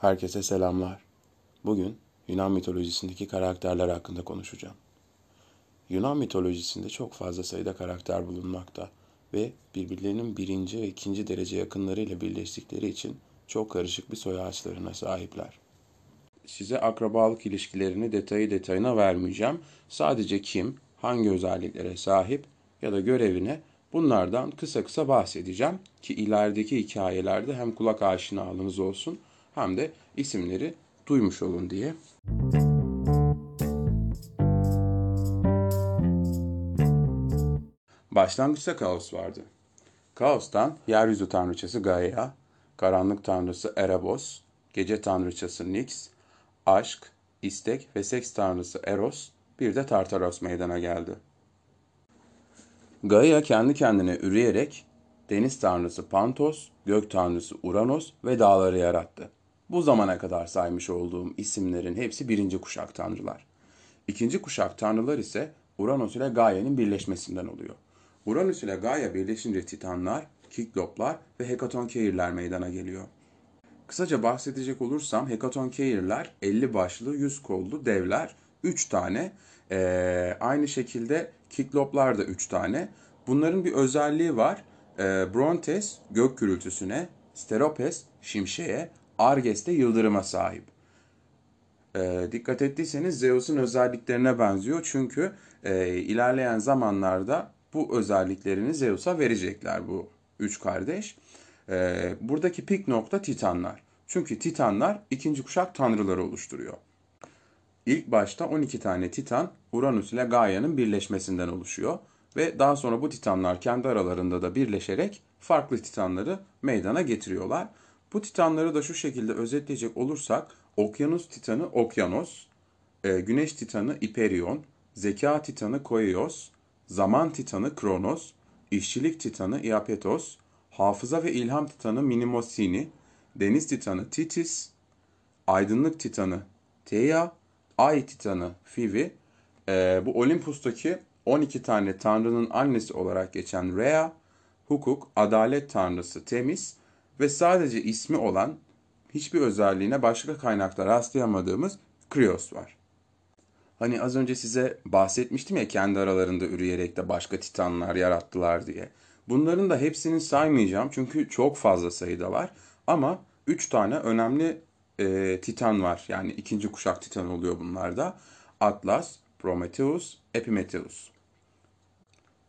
Herkese selamlar. Bugün Yunan mitolojisindeki karakterler hakkında konuşacağım. Yunan mitolojisinde çok fazla sayıda karakter bulunmakta ve birbirlerinin birinci ve ikinci derece yakınlarıyla birleştikleri için çok karışık bir soy ağaçlarına sahipler. Size akrabalık ilişkilerini detayı detayına vermeyeceğim. Sadece kim, hangi özelliklere sahip ya da görevine bunlardan kısa kısa bahsedeceğim ki ilerideki hikayelerde hem kulak aşinalığınız olsun hem de isimleri duymuş olun diye. Başlangıçta kaos vardı. Kaostan yeryüzü tanrıçası Gaia, karanlık tanrısı Erebos, gece tanrıçası Nyx, aşk, istek ve seks tanrısı Eros, bir de Tartaros meydana geldi. Gaia kendi kendine üreyerek deniz tanrısı Pontos, gök tanrısı Uranos ve dağları yarattı. Bu zamana kadar saymış olduğum isimlerin hepsi birinci kuşak tanrılar. İkinci kuşak tanrılar ise Uranos ile Gaia'nın birleşmesinden oluyor. Uranüs ile Gaia birleşince Titanlar, Kikloplar ve Hekatonkheirler meydana geliyor. Kısaca bahsedecek olursam Hekatonkheirler 50 başlı, 100 kollu devler, 3 tane. Aynı şekilde Kikloplar da 3 tane. Bunların bir özelliği var. Brontes gök gürültüsüne, Steropes şimşeğe, Arges de yıldırıma sahip. Dikkat ettiyseniz Zeus'un özelliklerine benziyor. Çünkü ilerleyen zamanlarda bu özelliklerini Zeus'a verecekler bu 3 kardeş. Buradaki pik nokta Titanlar. Çünkü Titanlar ikinci kuşak tanrıları oluşturuyor. İlk başta 12 tane Titan Uranüs ile Gaia'nın birleşmesinden oluşuyor. Ve daha sonra bu Titanlar kendi aralarında da birleşerek farklı Titanları meydana getiriyorlar. Bu Titanları da şu şekilde özetleyecek olursak Okyanus Titanı Okyanos, Güneş Titanı Iperion, Zeka Titanı Koeios, Zaman Titanı Kronos, İşçilik Titanı Iapetos, Hafıza ve İlham Titanı Mnemosini, Deniz Titanı Titis, Aydınlık Titanı Theia, Ay Titanı Phoebe, bu Olympus'taki 12 tane tanrının annesi olarak geçen Rhea, hukuk, adalet tanrısı Themis ve sadece ismi olan hiçbir özelliğine başka kaynakta rastlayamadığımız Krios var. Hani az önce size bahsetmiştim ya kendi aralarında üreyerek de başka titanlar yarattılar diye. Bunların da hepsini saymayacağım çünkü çok fazla sayıda var ama 3 tane önemli titan var. Yani ikinci kuşak titan oluyor bunlarda. Atlas, Prometheus, Epimetheus.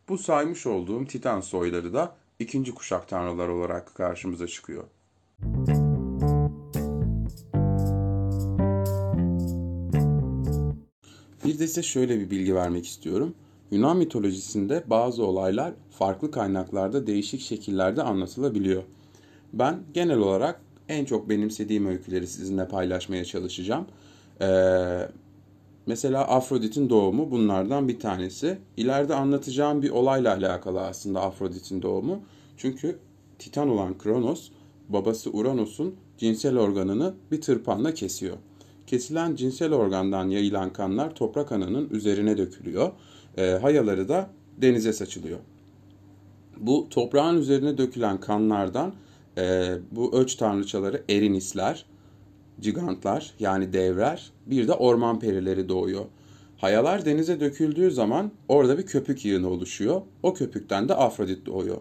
Bu saymış olduğum titan soyları da ikinci kuşak tanrılar olarak karşımıza çıkıyor. Bir de size şöyle bir bilgi vermek istiyorum. Yunan mitolojisinde bazı olaylar farklı kaynaklarda değişik şekillerde anlatılabiliyor. Ben genel olarak en çok benimsediğim öyküleri sizinle paylaşmaya çalışacağım. Mesela Afrodit'in doğumu bunlardan bir tanesi. İleride anlatacağım bir olayla alakalı aslında Afrodit'in doğumu. Çünkü Titan olan Kronos, babası Uranos'un cinsel organını bir tırpanla kesiyor. Kesilen cinsel organdan yayılan kanlar toprak ananın üzerine dökülüyor. Hayaları da denize saçılıyor. Bu toprağın üzerine dökülen kanlardan bu öç tanrıçaları erinisler, gigantlar yani devler, bir de orman perileri doğuyor. Hayalar denize döküldüğü zaman orada bir köpük yığını oluşuyor. O köpükten de Afrodit doğuyor.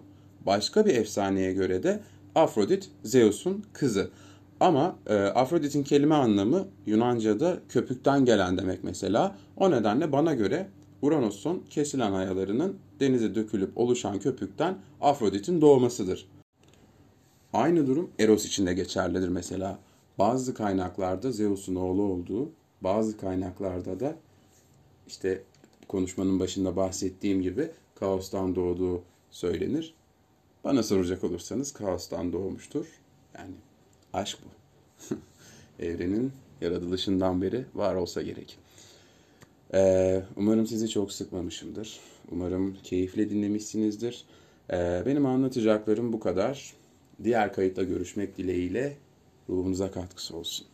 Başka bir efsaneye göre de Afrodit Zeus'un kızı. Ama Afrodit'in kelime anlamı Yunanca'da köpükten gelen demek mesela. O nedenle bana göre Uranos'un kesilen hayalarının denize dökülüp oluşan köpükten Afrodit'in doğmasıdır. Aynı durum Eros için de geçerlidir mesela. Bazı kaynaklarda Zeus'un oğlu olduğu, bazı kaynaklarda da işte konuşmanın başında bahsettiğim gibi kaostan doğduğu söylenir. Bana soracak olursanız kaostan doğmuştur. Yani aşk bu. Evrenin yaratılışından beri var olsa gerek. Umarım sizi çok sıkmamışımdır. Umarım keyifle dinlemişsinizdir. Benim anlatacaklarım bu kadar. Diğer kayıtla görüşmek dileğiyle ruhunuza katkısı olsun.